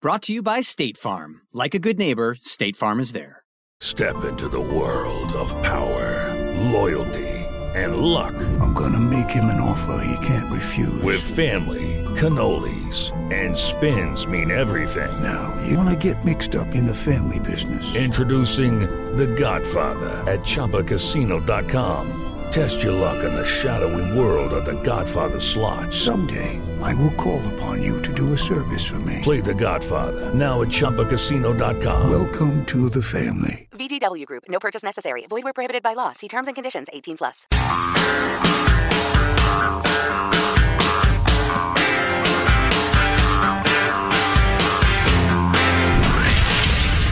Brought to you by State Farm. Like a good neighbor, State Farm is there. Step into the world of power, loyalty, and luck. I'm going to make him an offer he can't refuse. With family, cannolis, and spins mean everything. Now, you want to get mixed up in the family business. Introducing The Godfather at ChompaCasino.com. Test your luck in the shadowy world of The Godfather slot. Someday I will call upon you to do a service for me. Play The Godfather, now at ChompaCasino.com. Welcome to the family. VGW Group. No purchase necessary. Void where prohibited by law. See terms and conditions. 18+.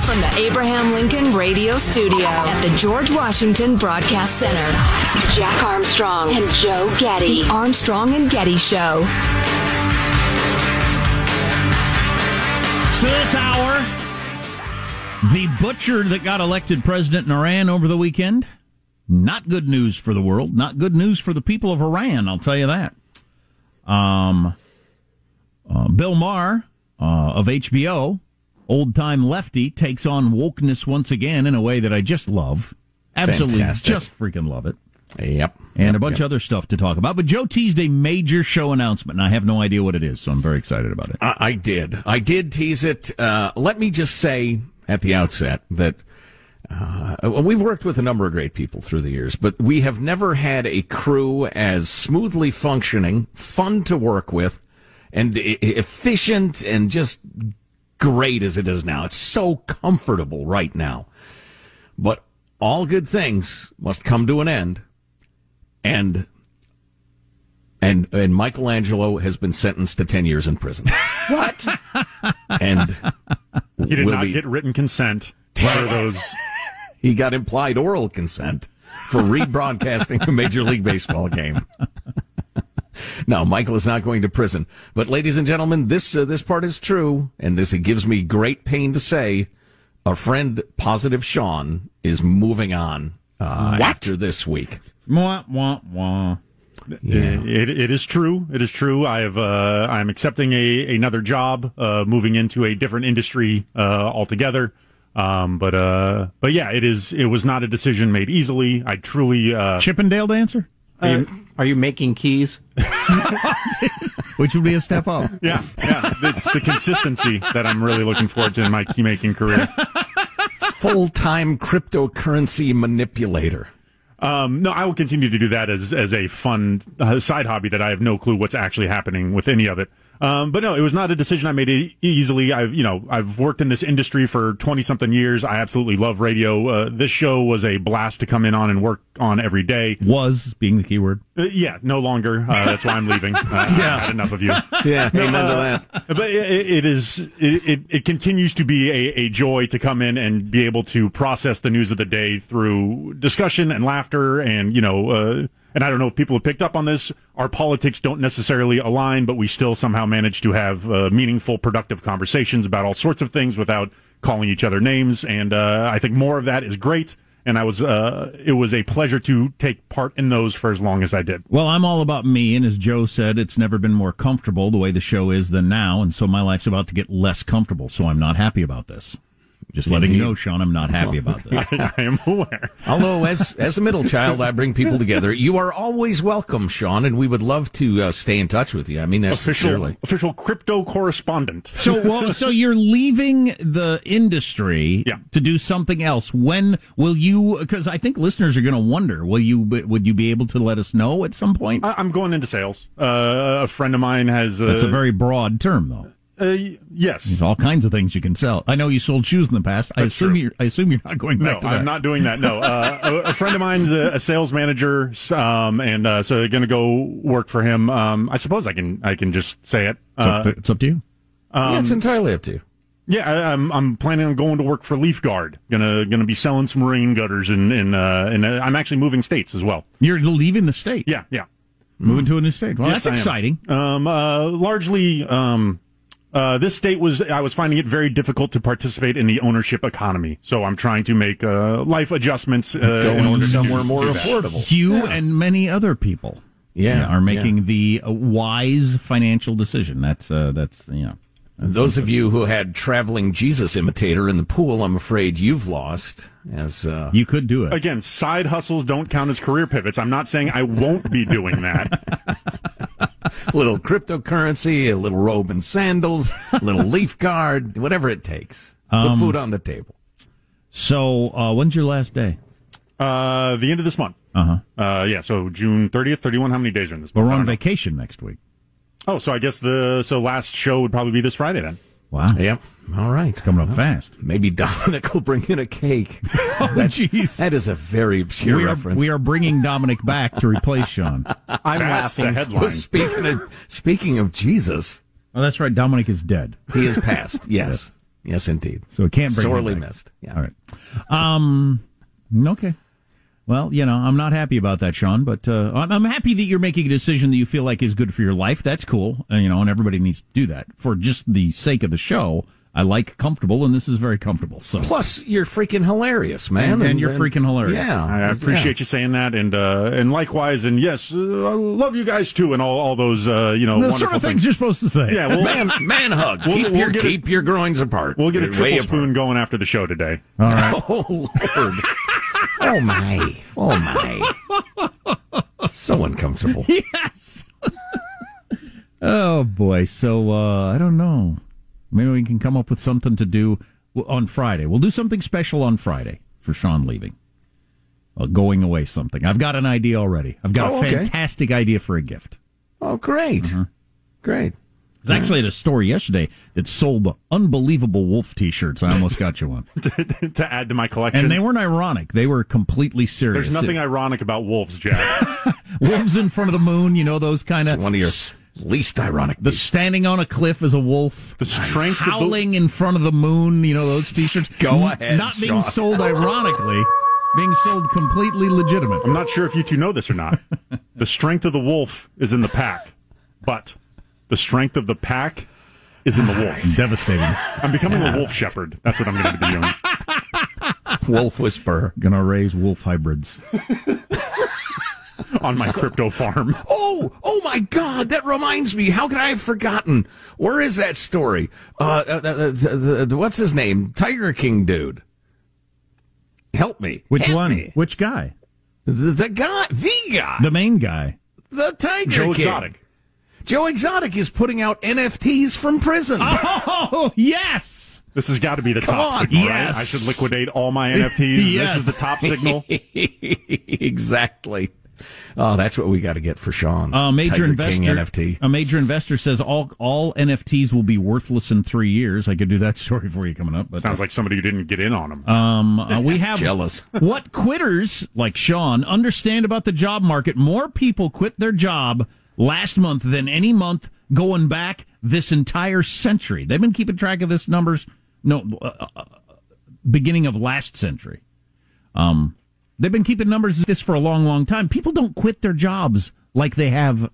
From the Abraham Lincoln Radio Studio at the George Washington Broadcast Center. Jack Armstrong and Joe Getty. The Armstrong and Getty Show. So this hour, the butcher that got elected president in Iran over the weekend, not good news for the world, not good news for the people of Iran, I'll tell you that. Bill Maher of HBO, old-time lefty, takes on wokeness once again in a way that I just love. Absolutely. Fantastic. Just freaking love it. Yep. And a bunch of other stuff to talk about. But Joe teased a major show announcement, and I have no idea what it is, so I'm very excited about it. I did tease it. Let me just say at the outset that we've worked with a number of great people through the years, but we have never had a crew as smoothly functioning, fun to work with, and efficient and just great as it is now. It's so comfortable right now. But all good things must come to an end. And Michelangelo has been sentenced to 10 years in prison. What? And he did not get written consent. What are those? He got implied oral consent for rebroadcasting a Major League Baseball game. No, Michael is not going to prison. But, ladies and gentlemen, this part is true, and this it gives me great pain to say. Our friend Positive Sean is moving on after this week. Wah, wah, wah. Yeah. It is true. It is true. I'm accepting another job, moving into a different industry altogether. But yeah, it was not a decision made easily. I truly Chippendale dancer. Are you making keys? Which would be a step up. Yeah. It's the consistency that I'm really looking forward to in my key making career. Full-time cryptocurrency manipulator. No, I will continue to do that as a fun side hobby that I have no clue what's actually happening with any of it. But no, it was not a decision I made easily. I've worked in this industry for 20 something years. I absolutely love radio. This show was a blast to come in on and work on every day. Was being the key word. Yeah, no longer. That's why I'm leaving. Yeah. I've had enough of you. Yeah, amen to that. But it continues to be a joy to come in and be able to process the news of the day through discussion and laughter. And, and I don't know if people have picked up on this. Our politics don't necessarily align, but we still somehow manage to have meaningful, productive conversations about all sorts of things without calling each other names. And I think more of that is great. And it was a pleasure to take part in those for as long as I did. Well, I'm all about me. And as Joe said, it's never been more comfortable the way the show is than now. And so my life's about to get less comfortable. So I'm not happy about this. Just letting you know, Sean, I'm not happy about this. I am aware. Although, as a middle child, I bring people together. You are always welcome, Sean, and we would love to stay in touch with you. I mean, that's official crypto correspondent. So you're leaving the industry to do something else. When will you? Because I think listeners are going to wonder. Would you be able to let us know at some point? I'm going into sales. A friend of mine has. That's a very broad term, though. Yes. There's all kinds of things you can sell. I know you sold shoes in the past. I assume you're not going back to that. No, I'm not doing that, no. A friend of mine's a sales manager, and so they're going to go work for him. I suppose I can just say it. It's up to you. Yeah, it's entirely up to you. Yeah, I'm planning on going to work for LeafGuard. Gonna be selling some rain gutters, and I'm actually moving states as well. You're leaving the state? Yeah. Moving to a new state. Well, yes, that's exciting. This state I was finding it very difficult to participate in the ownership economy, so I'm trying to make life adjustments going somewhere more affordable. You and many other people, are making the wise financial decision. That's. And those of you who had traveling Jesus imitator in the pool, I'm afraid you've lost. As you could do it again. Side hustles don't count as career pivots. I'm not saying I won't be doing that. A little cryptocurrency, a little robe and sandals, a little LeafGuard, whatever it takes. Put food on the table. So, when's your last day? The end of this month. So June 30th, 31. How many days are in this month? We're on vacation next week. Oh, so I guess the last show would probably be this Friday then. Wow. Yep. All right. It's coming up fast. Maybe Dominic will bring in a cake. Oh, jeez. That is a very obscure reference. We are bringing Dominic back to replace Sean. I'm laughing. The headline. Well, speaking of Jesus. Oh, that's right. Dominic is dead. He is passed. Yes. Yes, indeed. So we can't bring him back. Sorely missed. Yeah. All right. Okay. Well, I'm not happy about that, Sean, but I'm happy that you're making a decision that you feel like is good for your life. That's cool, and everybody needs to do that. For just the sake of the show, I like comfortable, and this is very comfortable. So. Plus, you're freaking hilarious, man. And you're freaking hilarious. Yeah. I appreciate you saying that, and likewise, and yes, I love you guys, too, and all those, the wonderful sort of things you're supposed to say. Yeah, well, man hug. Keep your groins apart. We'll get a triple spoon going after the show today. All right. Oh, Lord. Oh my! So uncomfortable. Yes. Oh boy. So I don't know. Maybe we can come up with something to do on Friday. We'll do something special on Friday for Sean leaving, going away. Something. I've got an idea already. I've got a fantastic idea for a gift. Oh, great! Mm-hmm. Great. I was actually at a store yesterday that sold the unbelievable wolf T-shirts. I almost got you one. to add to my collection. And they weren't ironic. They were completely serious. There's nothing ironic about wolves, Jack. Wolves in front of the moon, those kind of... one of your least ironic. The standing on a cliff as a wolf. The strength howling in front of the moon, those T-shirts. Go ahead, not being sold ironically, being sold completely legitimate. I'm not sure if you two know this or not. The strength of the wolf is in the pack, but... the strength of the pack is in the wolf. Devastating. I'm becoming a wolf shepherd. That's what I'm going to be doing. Wolf whisperer. Going to raise wolf hybrids. On my crypto farm. Oh my God. That reminds me. How could I have forgotten? Where is that story? What's his name? Tiger King dude. Help me. Which one? Which guy? The guy. The main guy. The Tiger King. Joe Exotic. Joe Exotic is putting out NFTs from prison. Oh, yes. This has got to be the top signal, right? I should liquidate all my NFTs. Yes. This is the top signal. Exactly. Oh, that's what we got to get for Sean. A major investor says all NFTs will be worthless in 3 years. I could do that story for you coming up. But sounds like somebody who didn't get in on them. We have jealous. What quitters like Sean understand about the job market. More people quit their job last month than any month going back this entire century. They've been keeping track of this numbers. Beginning of last century. They've been keeping numbers like this for a long, long time. People don't quit their jobs like they have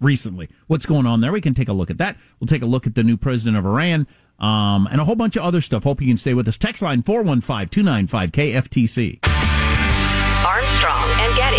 recently. What's going on there? We can take a look at that. We'll take a look at the new president of Iran, and a whole bunch of other stuff. Hope you can stay with us. Text line 415-295-KFTC. Armstrong and Getty.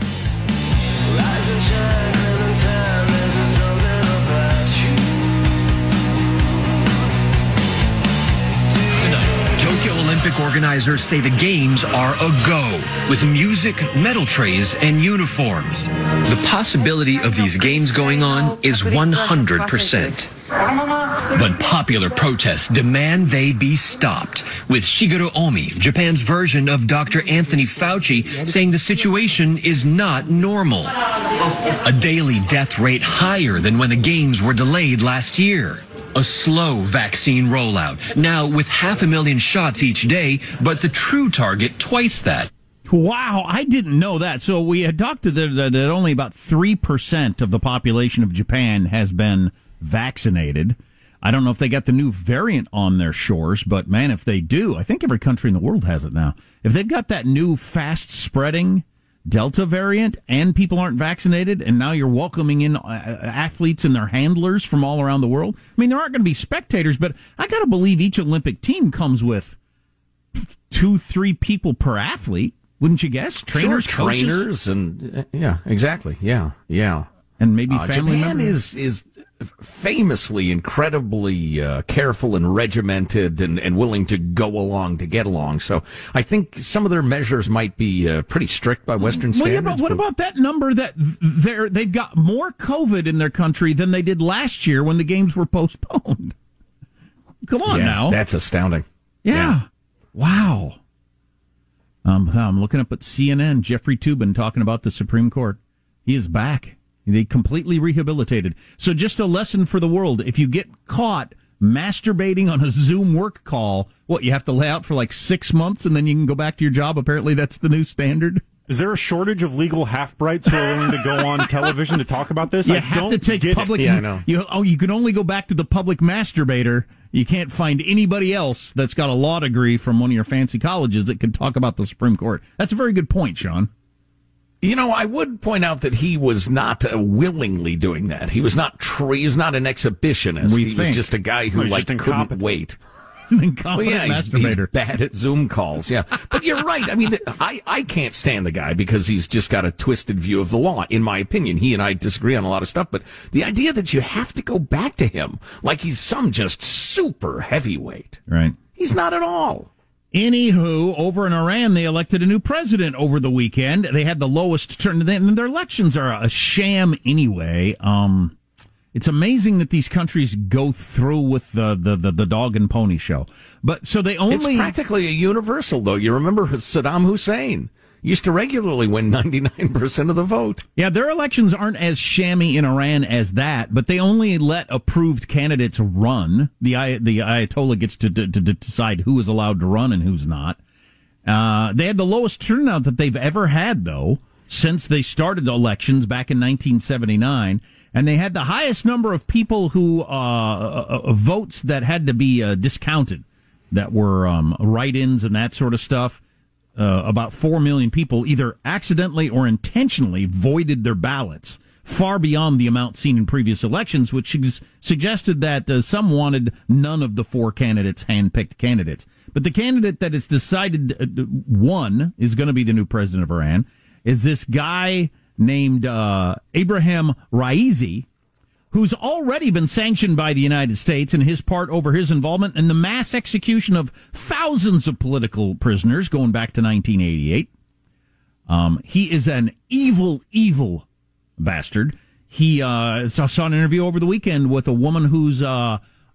and shine, living time, there's something about you. Tonight, Tokyo Olympic organizers say the games are a go, with music, medal trays, and uniforms. The possibility of these games going on is 100%. But popular protests demand they be stopped, with Shigeru Omi, Japan's version of Dr. Anthony Fauci, saying the situation is not normal. A daily death rate higher than when the games were delayed last year. A slow vaccine rollout, now with 500,000 shots each day, but the true target twice that. Wow, I didn't know that. So we had talked to that only about 3% of the population of Japan has been vaccinated. I don't know if they got the new variant on their shores, but man, if they do, I think every country in the world has it now. If they've got that new fast spreading Delta variant and people aren't vaccinated, and now you're welcoming in athletes and their handlers from all around the world. I mean, there aren't going to be spectators, but I got to believe each Olympic team comes with 2-3 people per athlete. Wouldn't you guess? Trainers, sure, trainers, coaches. And yeah, exactly. Yeah. Yeah. And maybe family Japan members. Is famously incredibly careful and regimented and willing to go along to get along. So I think some of their measures might be pretty strict by Western standards. What about that number that they've got more COVID in their country than they did last year when the games were postponed? Come on now. That's astounding. Yeah. Wow. I'm looking up at CNN, Jeffrey Toobin talking about the Supreme Court. He is back. They completely rehabilitated. So just a lesson for the world. If you get caught masturbating on a Zoom work call, you have to lay out for like 6 months and then you can go back to your job? Apparently that's the new standard. Is there a shortage of legal half-brights who are willing to go on television to talk about this? You have to take public... Yeah, I know. You can only go back to the public masturbator. You can't find anybody else that's got a law degree from one of your fancy colleges that can talk about the Supreme Court. That's a very good point, Sean. You know, I would point out that he was not willingly doing that. He was not an exhibitionist. He was just a guy who couldn't wait. He's an incompetent masturbator. He's bad at Zoom calls. Yeah, but you're right. I mean, I can't stand the guy because he's just got a twisted view of the law. In my opinion, he and I disagree on a lot of stuff. But the idea that you have to go back to him like he's some just super heavyweight, right? He's not at all. Anywho, over in Iran, they elected a new president over the weekend. They had the lowest turn, and their elections are a sham anyway. It's amazing that these countries go through with the dog and pony show. But so they only. It's practically a universal, though. You remember Saddam Hussein used to regularly win 99% of the vote. Yeah, their elections aren't as shammy in Iran as that, but they only let approved candidates run. The Ayatollah gets to decide who is allowed to run and who's not. They had the lowest turnout that they've ever had, though, since they started elections back in 1979. And they had the highest number of people who votes that had to be discounted, that were write-ins and that sort of stuff. About 4 million people either accidentally or intentionally voided their ballots, far beyond the amount seen in previous elections, which suggested that some wanted none of the four candidates, handpicked candidates. But the candidate that is decided one is going to be the new president of Iran is this guy named Ebrahim Raisi, who's already been sanctioned by the United States and his part over his involvement in the mass execution of thousands of political prisoners going back to 1988. He is an evil, evil bastard. He saw an interview over the weekend with a woman whose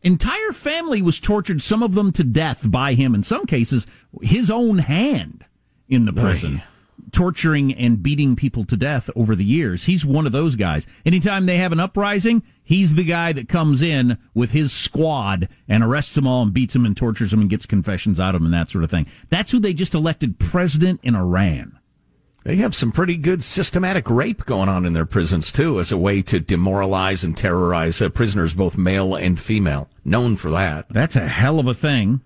entire family was tortured, some of them to death by him, in some cases, his own hand in the prison. Right. Torturing and beating people to death over the years. He's one of those guys. Anytime they have an uprising, he's the guy that comes in with his squad and arrests them all and beats them and tortures them and gets confessions out of them and that sort of thing. That's who they just elected president in Iran. They have some pretty good systematic rape going on in their prisons, too, as a way to demoralize and terrorize prisoners, both male and female. Known for that. That's a hell of a thing.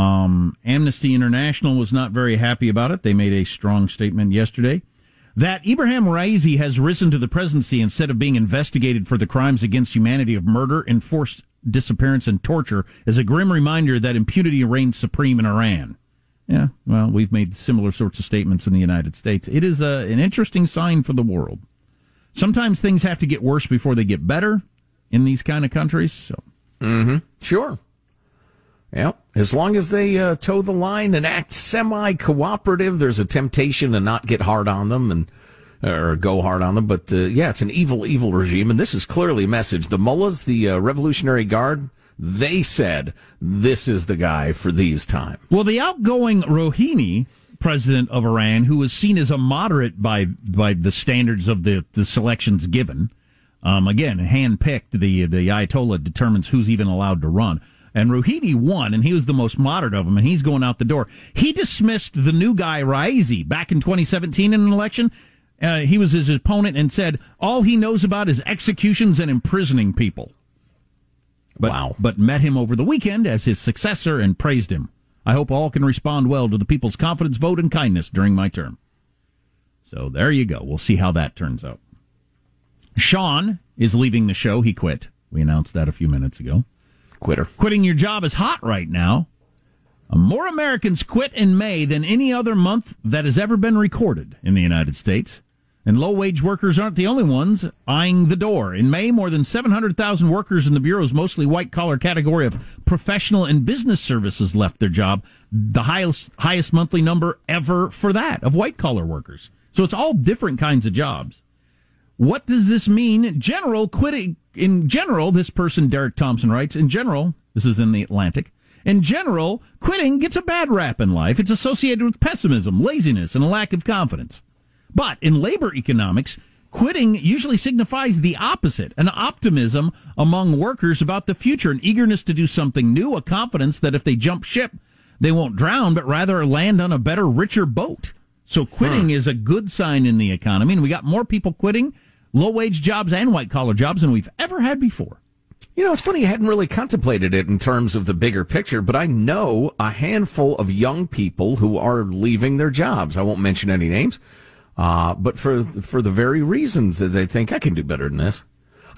Amnesty International was not very happy about it. They made a strong statement yesterday that Ebrahim Raisi has risen to the presidency instead of being investigated for the crimes against humanity of murder and forced disappearance and torture, as a grim reminder that impunity reigns supreme in Iran. Yeah, well, we've made similar sorts of statements in the United States. It is an interesting sign for the world. Sometimes things have to get worse before they get better in these kind of countries. So, Sure. Yeah, as long as they toe the line and act semi-cooperative, there's a temptation to not get hard on them and or go hard on them. But, yeah, it's an evil, evil regime. And this is clearly a message. The mullahs, the Revolutionary Guard, they said this is the guy for these times. Well, the outgoing Rouhani, president of Iran, who was seen as a moderate by the standards of the selections given, again, hand-picked, the Ayatollah determines who's even allowed to run. And Rouhani won, and he was the most moderate of them, and he's going out the door. He dismissed the new guy, Raisi, back in 2017 in an election. He was his opponent and said all he knows about is executions and imprisoning people. But, wow. But met him over the weekend as his successor and praised him. I hope all can respond well to the people's confidence, vote, and kindness during my term. So there you go. We'll see how that turns out. Sean is leaving the show. He quit. We announced that a few minutes ago. Quitter. Quitting your job is hot right now. More Americans quit in May than any other month that has ever been recorded in the United States. And low-wage workers aren't the only ones eyeing the door. In May, more than 700,000 workers in the Bureau's mostly white-collar category of professional and business services left their job, the highest monthly number ever for that, of white-collar workers. So it's all different kinds of jobs. What does this mean? In general, this person, Derek Thompson, writes, in general, this is in The Atlantic, in general, quitting gets a bad rap in life. It's associated with pessimism, laziness, and a lack of confidence. But in labor economics, quitting usually signifies the opposite, an optimism among workers about the future, an eagerness to do something new, a confidence that if they jump ship, they won't drown, but rather land on a better, richer boat. So quitting is a good sign in the economy, and we got more people quitting low-wage jobs and white-collar jobs than we've ever had before. You know, it's funny, I hadn't really contemplated it in terms of the bigger picture, but I know a handful of young people who are leaving their jobs. I won't mention any names, but for the very reasons that they think, I can do better than this.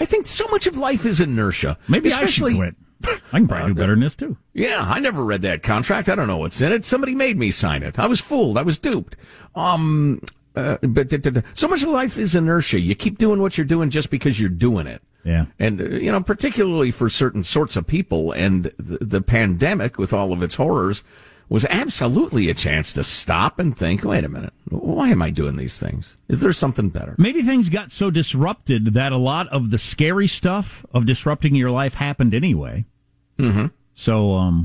I think so much of life is inertia. Maybe I should quit. I can probably do better than this, too. Yeah, I never read that contract. I don't know what's in it. Somebody made me sign it. I was fooled. I was duped. But so much of life is inertia. You keep doing what you're doing just because you're doing it. Yeah. And, you know, particularly for certain sorts of people, and the pandemic, with all of its horrors, was absolutely a chance to stop and think, wait a minute, why am I doing these things? Is there something better? Maybe things got so disrupted that a lot of the scary stuff of disrupting your life happened anyway. Mm-hmm. So,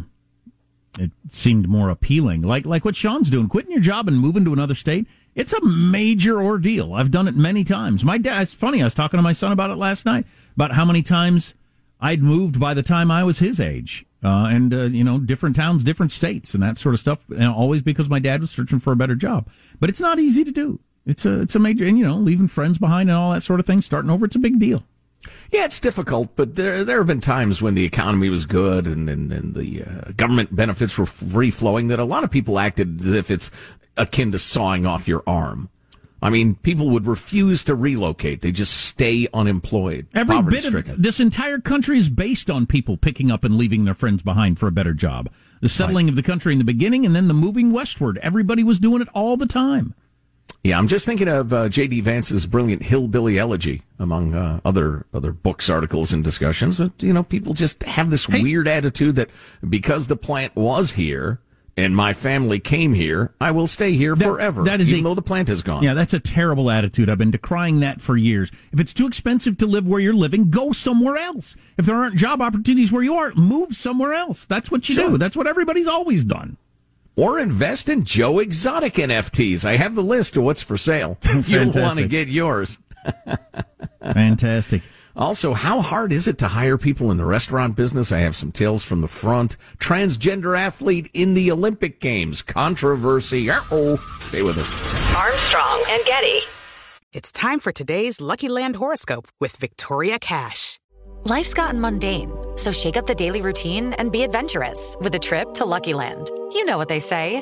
it seemed more appealing. Like what Sean's doing, quitting your job and moving to another state. It's a major ordeal. I've done it many times. My dad, it's funny, I was talking to my son about it last night, about how many times I'd moved by the time I was his age. You know, different towns, different states, and that sort of stuff. And always because my dad was searching for a better job. But it's not easy to do. It's a major, and, you know, leaving friends behind and all that sort of thing, starting over, it's a big deal. Yeah, it's difficult, but there have been times when the economy was good and the government benefits were free-flowing that a lot of people acted as if it's akin to sawing off your arm. I mean, people would refuse to relocate. They just stay unemployed. Every bit of this entire country is based on people picking up and leaving their friends behind for a better job. The settling of the country in the beginning and then the moving westward. Everybody was doing it all the time. Yeah, I'm just thinking of J.D. Vance's brilliant Hillbilly Elegy, among other books, articles, and discussions. But, you know, people just have this weird attitude that because the plant was here and my family came here, I will stay here forever, even though the plant is gone. Yeah, that's a terrible attitude. I've been decrying that for years. If it's too expensive to live where you're living, go somewhere else. If there aren't job opportunities where you are, move somewhere else. That's what you do. That's what everybody's always done. Or invest in Joe Exotic NFTs. I have the list of what's for sale. You'll want to get yours. Fantastic. Also, how hard is it to hire people in the restaurant business? I have some tales from the front. Transgender athlete in the Olympic Games. Controversy. Uh-oh. Stay with us. Armstrong and Getty. It's time for today's Lucky Land horoscope with Victoria Cash. Life's gotten mundane, so shake up the daily routine and be adventurous with a trip to Lucky Land. You know what they say,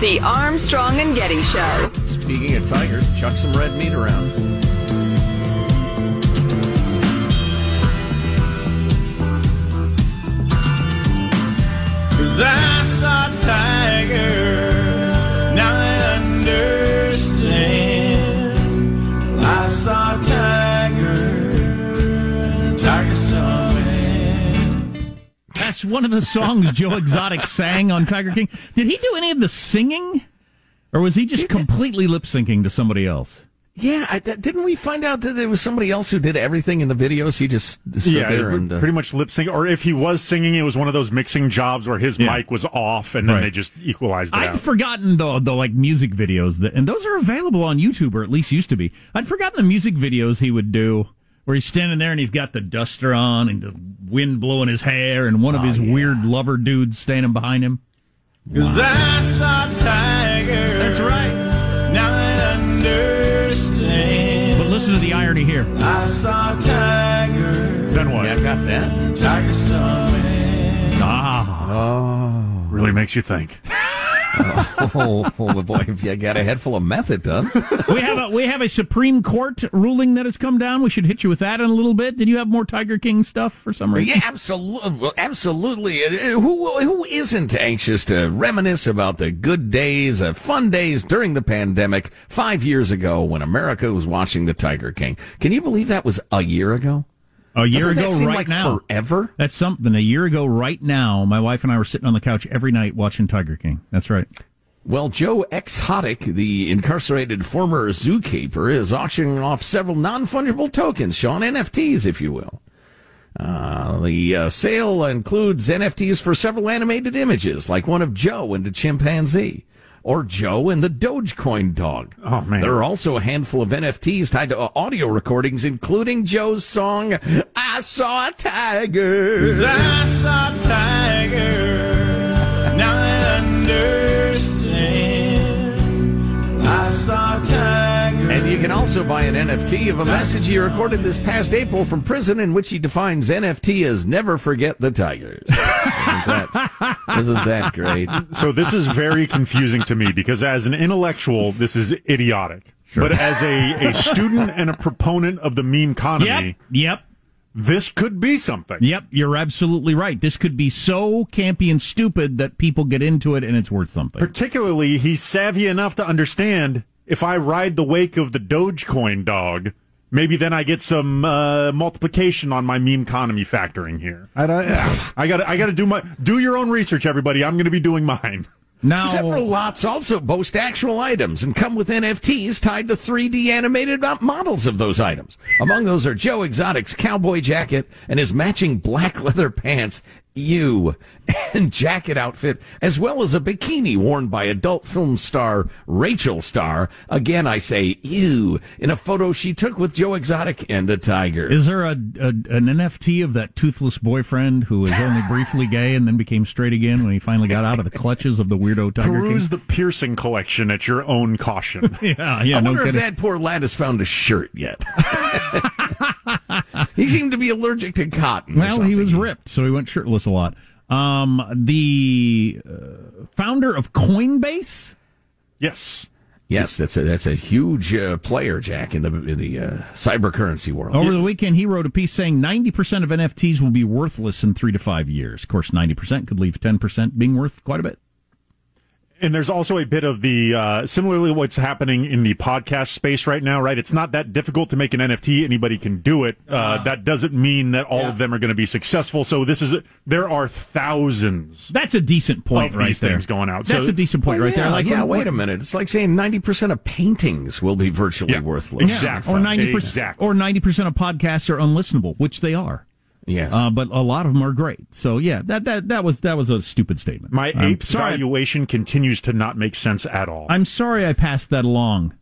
The Armstrong and Getty Show. Speaking of tigers, chuck some red meat around. Cause I saw a tiger, now I understand. I saw a tiger, tiger saw man. That's one of the songs Joe Exotic sang on Tiger King. Did he do any of the singing? Or was he just completely lip-syncing to somebody else? Yeah, didn't we find out that there was somebody else who did everything in the videos? He just stood there and... pretty much lip-sync. Or if he was singing, it was one of those mixing jobs where his mic was off, and then they just equalized it out. I'd forgotten the like music videos, and those are available on YouTube, or at least used to be. I'd forgotten the music videos he would do, where he's standing there and he's got the duster on and the wind blowing his hair and one of his weird lover dudes standing behind him. Because I saw tiger. That's right. Now I understand. Listen to the irony here. I saw tiger. Then what? Yeah, I got that. Tiger saw man. Ah. Oh. Really makes you think. Boy, if you got a head full of meth, it does. We have a Supreme Court ruling that has come down. We should hit you with that in a little bit. Did you have more Tiger King stuff for some reason? Yeah, absolutely. Who isn't anxious to reminisce about the good days, fun days during the pandemic 5 years ago when America was watching the Tiger King? Can you believe that was a year ago? A year ago right now. Forever? That's something. A year ago right now, my wife and I were sitting on the couch every night watching Tiger King. That's right. Well, Joe Exotic, the incarcerated former zookeeper, is auctioning off several non-fungible tokens, Sean, NFTs, if you will. The sale includes NFTs for several animated images, like one of Joe and the chimpanzee, or Joe and the Dogecoin dog. Oh, man. There are also a handful of NFTs tied to audio recordings, including Joe's song, I Saw a Tiger. I saw a tiger, now I understand. I saw a tiger. And you can also buy an NFT of a message he recorded this past April from prison, in which he defines NFT as never forget the tigers. Isn't that great? So this is very confusing to me, because as an intellectual, this is idiotic. Sure. But as a student and a proponent of the meme economy, yep, this could be something. Yep, you're absolutely right. This could be so campy and stupid that people get into it and it's worth something. Particularly, he's savvy enough to understand, if I ride the wake of the Dogecoin dog, maybe then I get some multiplication on my meme economy factoring here. I gotta do your own research, everybody. I'm gonna be doing mine. Now, several lots also boast actual items and come with NFTs tied to 3D animated models of those items. Among those are Joe Exotic's cowboy jacket and his matching black leather pants. you and jacket outfit, as well as a bikini worn by adult film star Rachel Starr. Again, I say ew, in a photo she took with Joe Exotic and a tiger. Is there an NFT of that toothless boyfriend who was only briefly gay and then became straight again when he finally got out of the clutches of the weirdo tiger king? Peruse the piercing collection at your own caution. Yeah, I wonder if that poor lad has found a shirt yet. He seemed to be allergic to cotton. Well, he was ripped, so he went shirtless a lot. The founder of Coinbase? Yes, that's a huge player, Jack, in the cyber currency world. Over the weekend, he wrote a piece saying 90% of NFTs will be worthless in 3 to 5 years. Of course, 90% could leave 10% being worth quite a bit. And there's also a bit of the, similarly what's happening in the podcast space right now, right? It's not that difficult to make an NFT. Anybody can do it. That doesn't mean that all of them are going to be successful. So there are thousands. That's a decent point right there. Things going out. That's a decent point right there. Like, wait a minute. It's like saying 90% of paintings will be virtually worthless. Exactly. Yeah. Or 90%, or 90% of podcasts are unlistenable, which they are. Yes, but a lot of them are great. So yeah, that was a stupid statement. My apes valuation continues to not make sense at all. I'm sorry I passed that along.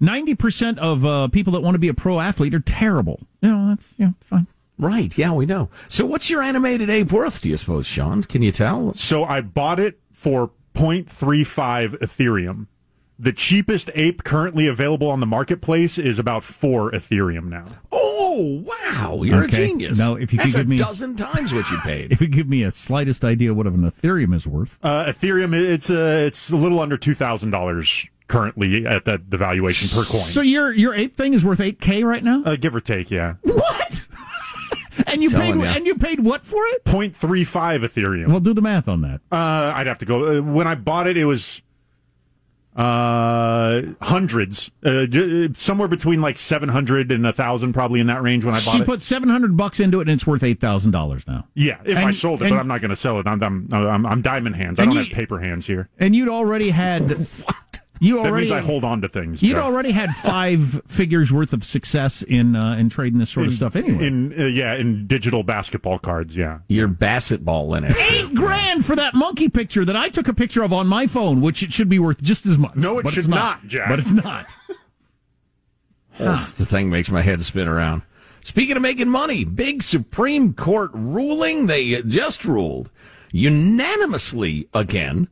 90% of people that want to be a pro athlete are terrible. That's fine. Right? Yeah, we know. So what's your animated ape worth? Do you suppose, Sean? Can you tell? So I bought it for 0.35 Ethereum. The cheapest ape currently available on the marketplace is about 4 Ethereum now. Oh, wow. You're a genius. Now, if you could give me a dozen times what you paid. If you give me a slightest idea what an Ethereum is worth. Ethereum, it's a little under $2,000 currently at the valuation per coin. So your ape thing is worth $8,000 right now? Give or take, yeah. What? And you paid what for it? 0.35 Ethereum. Well, do the math on that. I'd have to go. When I bought it, it was... hundreds, somewhere between like 700 and 1,000, probably in that range when I bought it. She put $700 into it, and it's worth $8,000 now. Yeah, I sold it, but I'm not going to sell it. I'm diamond hands. I don't have paper hands here. And you'd already had what? That means I hold on to things. You'd already had 5 figures worth of success in trading this sort of stuff anyway. In digital basketball cards, yeah. Your basket ball in it. $8,000 for that monkey picture that I took a picture of on my phone, which it should be worth just as much. No, it should not, Jack. But it's not. That's the thing makes my head spin around. Speaking of making money, big Supreme Court ruling. They just ruled unanimously again.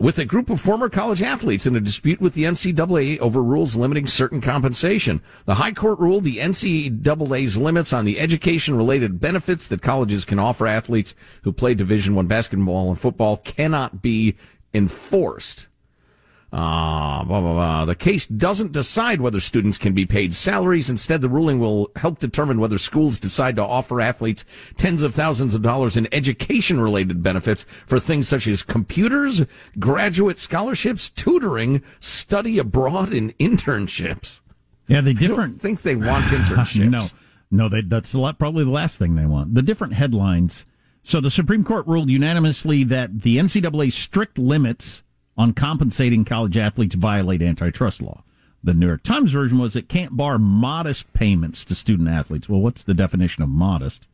With a group of former college athletes in a dispute with the NCAA over rules limiting certain compensation. The High Court ruled the NCAA's limits on the education-related benefits that colleges can offer athletes who play Division I basketball and football cannot be enforced. The case doesn't decide whether students can be paid salaries. Instead, the ruling will help determine whether schools decide to offer athletes tens of thousands of dollars in education-related benefits for things such as computers, graduate scholarships, tutoring, study abroad, and internships. Yeah, I don't think they want internships. No, that's probably the last thing they want. The different headlines. So the Supreme Court ruled unanimously that the NCAA's strict limits on compensating college athletes violate antitrust law. The New York Times version was it can't bar modest payments to student athletes. Well, what's the definition of modest?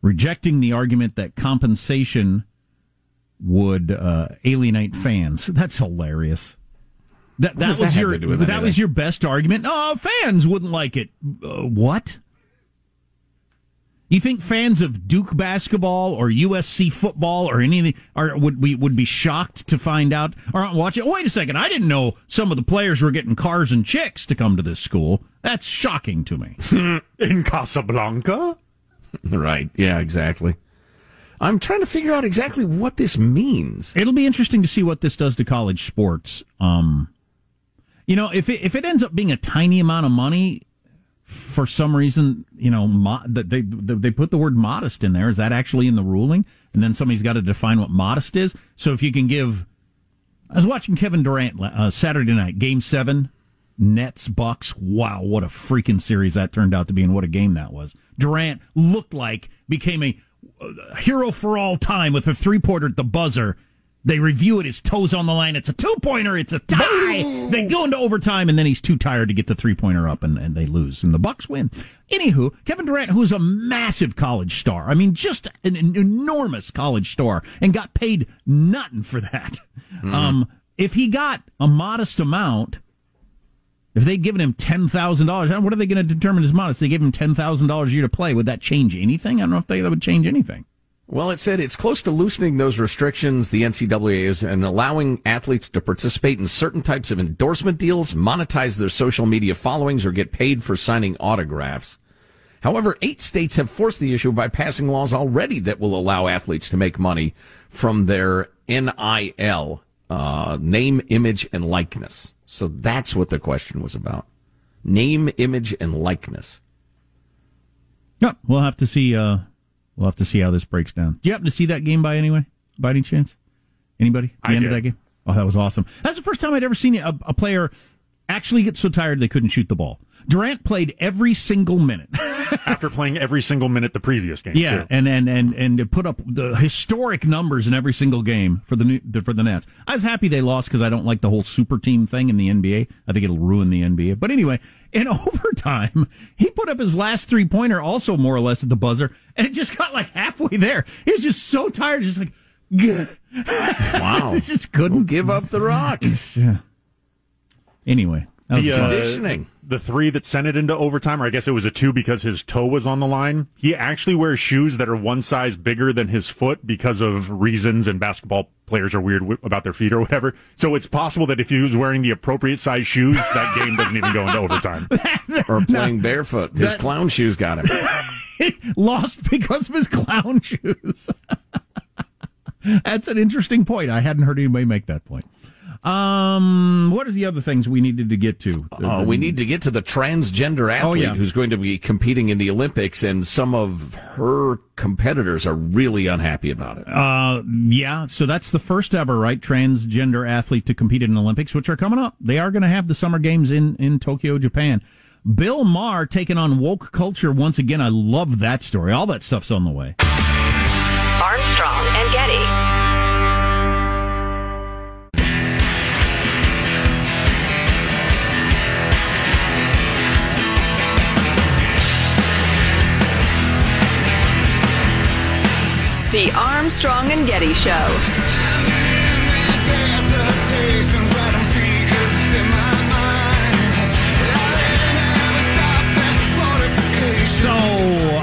Rejecting the argument that compensation would alienate fans. That's hilarious. That was your best argument. Oh, fans wouldn't like it. What? You think fans of Duke basketball or USC football or anything would be shocked to find out or watch it? Wait a second, I didn't know some of the players were getting cars and chicks to come to this school. That's shocking to me. In Casablanca? Right, yeah, exactly. I'm trying to figure out exactly what this means. It'll be interesting to see what this does to college sports. If it ends up being a tiny amount of money, for some reason, they put the word modest in there. Is that actually in the ruling? And then somebody's got to define what modest is. So if you can give... I was watching Kevin Durant Saturday night, Game 7, Nets-Bucks. Wow, what a freaking series that turned out to be and what a game that was. Durant became a hero for all time with a three-pointer at the buzzer They review it. His toe's on the line. It's a two-pointer. It's a tie. Boom. They go into overtime, and then he's too tired to get the three-pointer up, and they lose. And the Bucks win. Anywho, Kevin Durant, who's a massive college star, I mean, just an enormous college star, and got paid nothing for that. Mm-hmm. If he got a modest amount, if they'd given him $10,000, what are they going to determine as modest? They gave him $10,000 a year to play. Would that change anything? I don't know if that would change anything. Well, it said it's close to loosening those restrictions, the NCAA is, and allowing athletes to participate in certain types of endorsement deals, monetize their social media followings, or get paid for signing autographs. However, 8 states have forced the issue by passing laws already that will allow athletes to make money from their NIL, name, image, and likeness. So that's what the question was about. Name, image, and likeness. Yep, we'll have to see... We'll have to see how this breaks down. Do you happen to see that game by any chance? Anybody? The end of that game? Oh, that was awesome. That's the first time I'd ever seen a player actually get so tired they couldn't shoot the ball. Durant played every single minute. After playing every single minute the previous game. Yeah, too. And put up the historic numbers in every single game for the Nets. I was happy they lost because I don't like the whole super team thing in the NBA. I think it'll ruin the NBA. But anyway, in overtime, he put up his last three-pointer also more or less at the buzzer, and it just got like halfway there. He was just so tired, just like, wow. He just couldn't give up the rock. Yeah. Anyway. The conditioning. The three that sent it into overtime, or I guess it was a two because his toe was on the line. He actually wears shoes that are one size bigger than his foot because of reasons, and basketball players are weird about their feet or whatever. So it's possible that if he was wearing the appropriate size shoes, that game doesn't even go into overtime. Or playing barefoot. His clown shoes got him. Lost because of his clown shoes. That's an interesting point. I hadn't heard anybody make that point. What are the other things we needed to get to? We need to get to the transgender athlete who's going to be competing in the Olympics, and some of her competitors are really unhappy about it. So that's the first ever, right, transgender athlete to compete in the Olympics, which are coming up. They are going to have the Summer Games in Tokyo, Japan. Bill Maher taking on woke culture once again. I love that story. All that stuff's on the way. Armstrong and Getty. The Armstrong and Getty Show. So,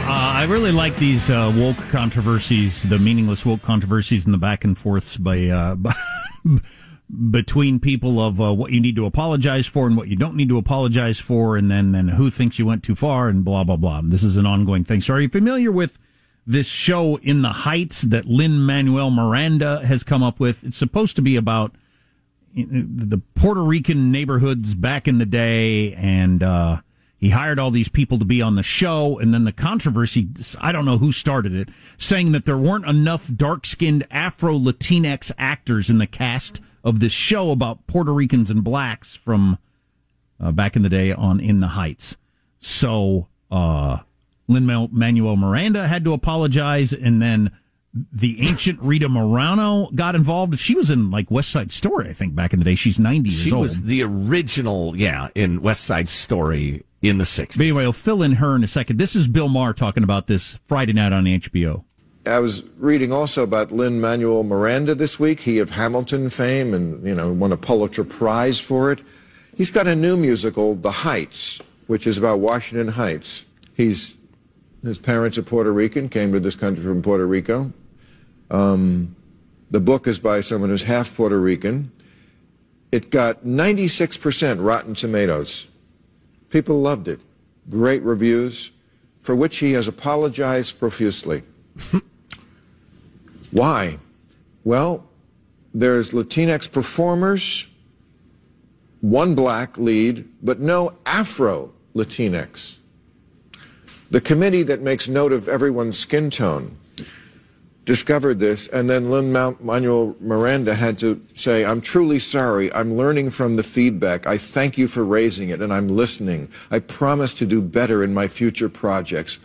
I really like these woke controversies, the meaningless woke controversies, and the back and forths by between people of what you need to apologize for and what you don't need to apologize for, and then who thinks you went too far, and blah, blah, blah. This is an ongoing thing. So, are you familiar with this show In the Heights that Lin-Manuel Miranda has come up with? It's supposed to be about the Puerto Rican neighborhoods back in the day, and he hired all these people to be on the show, and then the controversy, I don't know who started it, saying that there weren't enough dark-skinned Afro-Latinx actors in the cast of this show about Puerto Ricans and blacks from back in the day on In the Heights. So, Lin-Manuel Miranda had to apologize, and then the ancient Rita Moreno got involved. She was in, like, West Side Story, I think, back in the day. She's 90 years old. She was the original, in West Side Story in the 60s. But anyway, I'll fill in her in a second. This is Bill Maher talking about this Friday night on HBO. I was reading also about Lin-Manuel Miranda this week. He of Hamilton fame and, won a Pulitzer Prize for it. He's got a new musical, The Heights, which is about Washington Heights. His parents are Puerto Rican, came to this country from Puerto Rico. The book is by someone who's half Puerto Rican. It got 96% Rotten Tomatoes. People loved it. Great reviews, for which he has apologized profusely. Why? Well, there's Latinx performers, one black lead, but no Afro-Latinx. The committee that makes note of everyone's skin tone discovered this, and then Lin-Manuel Miranda had to say, I'm truly sorry. I'm learning from the feedback. I thank you for raising it, and I'm listening. I promise to do better in my future projects.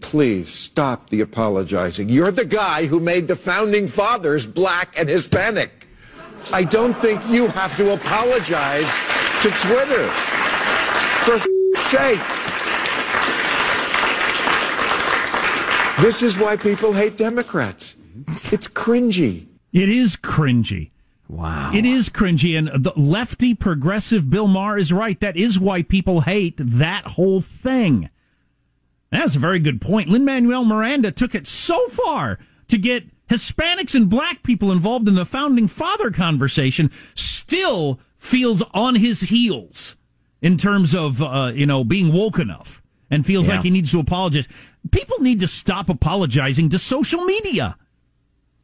Please stop the apologizing. You're the guy who made the founding fathers black and Hispanic. I don't think you have to apologize to Twitter. For f***ing sake. This is why people hate Democrats. It's cringy. It is cringy. Wow. It is cringy. And the lefty progressive Bill Maher is right. That is why people hate that whole thing. That's a very good point. Lin-Manuel Miranda took it so far to get Hispanics and black people involved in the founding father conversation, still feels on his heels in terms of, being woke enough, and feels like he needs to apologize. People need to stop apologizing to social media.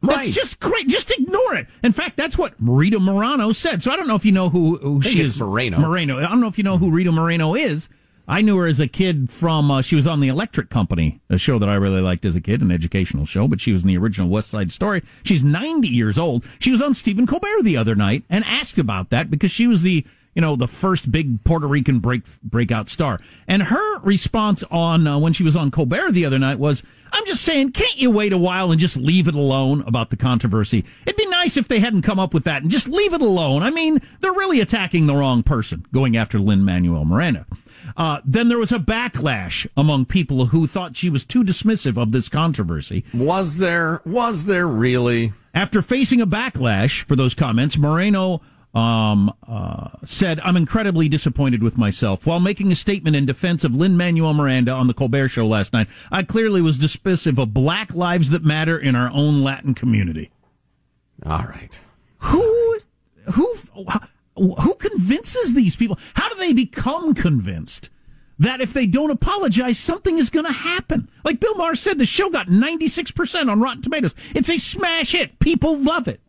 Right. That's just great. Just ignore it. In fact, that's what Rita Moreno said. So I don't know if you know who she is. Moreno. I don't know if you know who Rita Moreno is. I knew her as a kid from, she was on The Electric Company, a show that I really liked as a kid, an educational show, but she was in the original West Side Story. She's 90 years old. She was on Stephen Colbert the other night and asked about that because she was the first big Puerto Rican breakout star. And her response on, when she was on Colbert the other night was, I'm just saying, can't you wait a while and just leave it alone about the controversy? It'd be nice if they hadn't come up with that and just leave it alone. I mean, they're really attacking the wrong person, going after Lin-Manuel Miranda. Then there was a backlash among people who thought she was too dismissive of this controversy. Was there really? After facing a backlash for those comments, Moreno said, I'm incredibly disappointed with myself. While making a statement in defense of Lin-Manuel Miranda on the Colbert Show last night, I clearly was dismissive of black lives that matter in our own Latin community. All right. Who convinces these people? How do they become convinced that if they don't apologize, something is going to happen? Like Bill Maher said, the show got 96% on Rotten Tomatoes. It's a smash hit. People love it.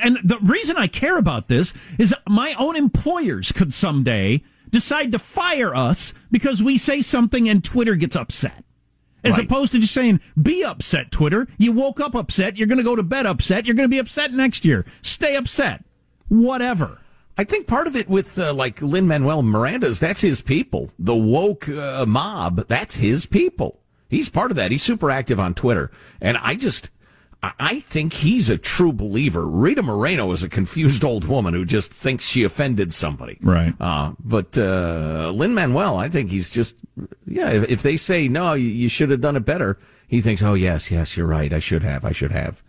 And the reason I care about this is my own employers could someday decide to fire us because we say something and Twitter gets upset. As opposed to just saying, be upset, Twitter. You woke up upset. You're going to go to bed upset. You're going to be upset next year. Stay upset. Whatever. I think part of it with, Lin-Manuel Miranda's, that's his people. The woke mob, that's his people. He's part of that. He's super active on Twitter. And I think he's a true believer. Rita Moreno is a confused old woman who just thinks she offended somebody. Right. But Lin-Manuel, I think he's just, if they say, no, you should have done it better, he thinks, oh, yes, you're right. I should have.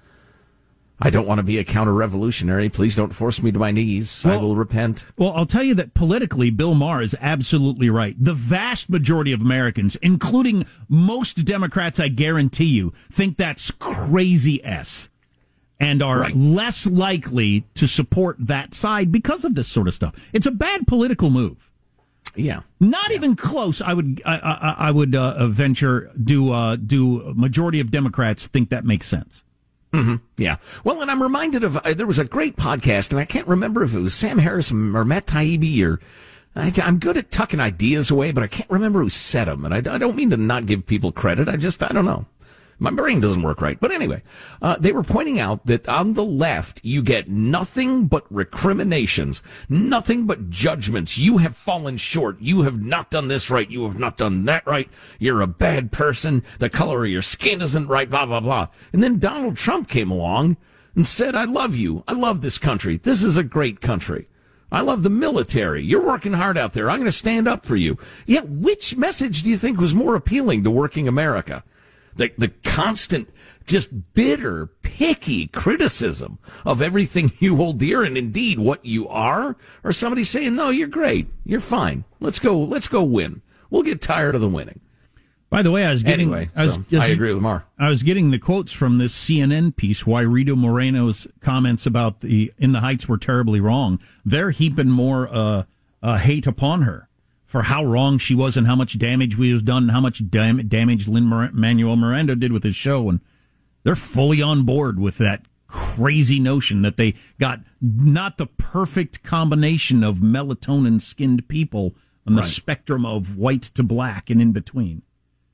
I don't want to be a counter-revolutionary. Please don't force me to my knees. I will repent. Well, I'll tell you that politically, Bill Maher is absolutely right. The vast majority of Americans, including most Democrats, I guarantee you, think that's crazy and are less likely to support that side because of this sort of stuff. It's a bad political move. Yeah. Not even close. I would venture do majority of Democrats think that makes sense. Mm-hmm. Yeah. Well, and I'm reminded of there was a great podcast, and I can't remember if it was Sam Harris or Matt Taibbi or I'm good at tucking ideas away, but I can't remember who said them. And I don't mean to not give people credit. I don't know. My brain doesn't work right. But anyway, they were pointing out that on the left, you get nothing but recriminations, nothing but judgments. You have fallen short. You have not done this right. You have not done that right. You're a bad person. The color of your skin isn't right, blah, blah, blah. And then Donald Trump came along and said, I love you. I love this country. This is a great country. I love the military. You're working hard out there. I'm going to stand up for you. Yet which message do you think was more appealing to working America? The constant, just bitter, picky criticism of everything you hold dear and indeed what you are, or somebody saying, no, you're great. You're fine. Let's go win. We'll get tired of the winning. By the way, I agree with Mar. I was getting the quotes from this CNN piece, why Rita Moreno's comments about the In the Heights were terribly wrong. They're heaping more hate upon her for how wrong she was and how much damage we was done and how much damage Lin-Manuel Miranda did with his show. And they're fully on board with that crazy notion that they got not the perfect combination of melatonin-skinned people on the spectrum of white to black and in between.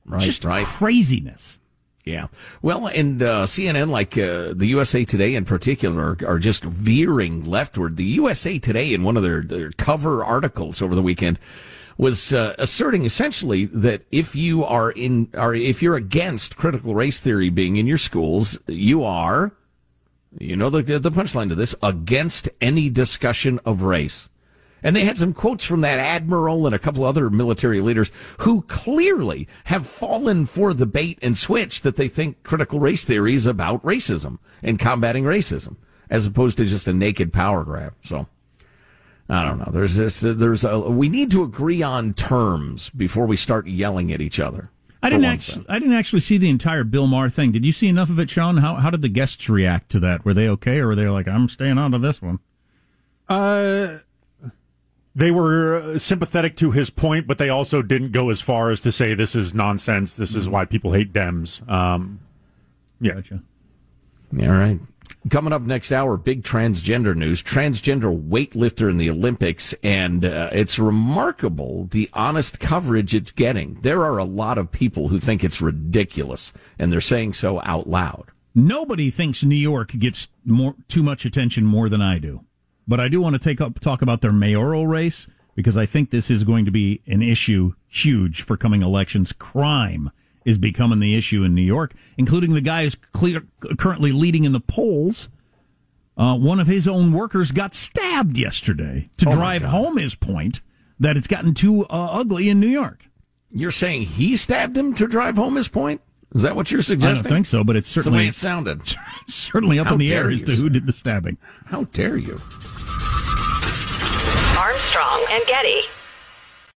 Right, just craziness. Yeah. Well, and CNN, the USA Today in particular, are just veering leftward. The USA Today, in one of their cover articles over the weekend, was asserting essentially that if you are if you're against critical race theory being in your schools, you are You know the punchline to this, against any discussion of race. And they had some quotes from that admiral and a couple other military leaders who clearly have fallen for the bait and switch that they think critical race theory is about racism and combating racism, as opposed to just a naked power grab. So, I don't know. We need to agree on terms before we start yelling at each other. I didn't actually see the entire Bill Maher thing. Did you see enough of it, Sean? How did the guests react to that? Were they okay, or were they like, I'm staying out of this one? They were sympathetic to his point, but they also didn't go as far as to say this is nonsense. This is why people hate Dems. Yeah. Gotcha. All right. Coming up next hour, big transgender news, transgender weightlifter in the Olympics, and it's remarkable the honest coverage it's getting. There are a lot of people who think it's ridiculous, and they're saying so out loud. Nobody thinks New York gets too much attention more than I do. But I do want to talk about their mayoral race, because I think this is going to be an issue huge for coming elections. Crime is becoming the issue in New York, including the guy who's currently leading in the polls. One of his own workers got stabbed yesterday to drive home his point that it's gotten too ugly in New York. You're saying he stabbed him to drive home his point? Is that what you're suggesting? I don't think so, but it's certainly... the way it sounded. Certainly up in the air as to who did the stabbing. How dare you? Armstrong and Getty.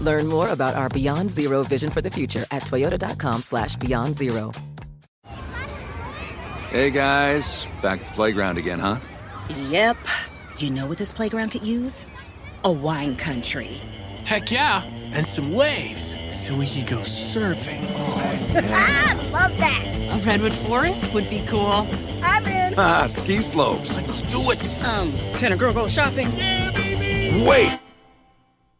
Learn more about our Beyond Zero vision for the future at toyota.com/beyondzero. Hey, guys. Back at the playground again, huh? Yep. You know what this playground could use? A wine country. Heck yeah. And some waves so we could go surfing. Oh, yeah. Ah, love that. A redwood forest would be cool. I'm in. Ah, ski slopes. Let's do it. Can a girl go shopping? Yeah, baby. Wait.